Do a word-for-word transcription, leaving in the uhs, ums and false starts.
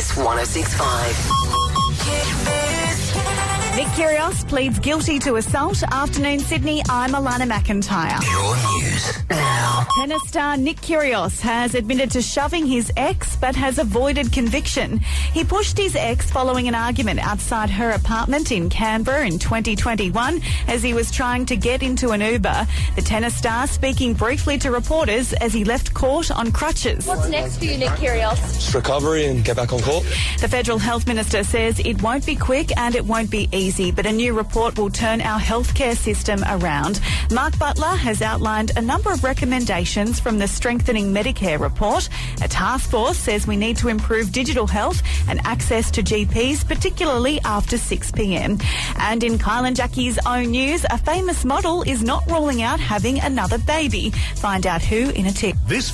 Kiss one oh six point five. Nick Kyrgios pleads guilty to assault. Afternoon, Sydney. I'm Alana McIntyre. Your news now. Tennis star Nick Kyrgios has admitted to shoving his ex but has avoided conviction. He pushed his ex following an argument outside her apartment in Canberra in twenty twenty-one as he was trying to get into an Uber. The tennis star speaking briefly to reporters as he left court on crutches. What's next for you, Nick Kyrgios? It's recovery and get back on court. The Federal Health Minister says it won't be quick and it won't be easy, but a new report will turn our healthcare system around. Mark Butler has outlined a number of recommendations from the Strengthening Medicare report. A task force says we need to improve digital health and access to G Ps, particularly after six p m. And in Kyle and Jackie's own news, a famous model is not ruling out having another baby. Find out who in a tick. This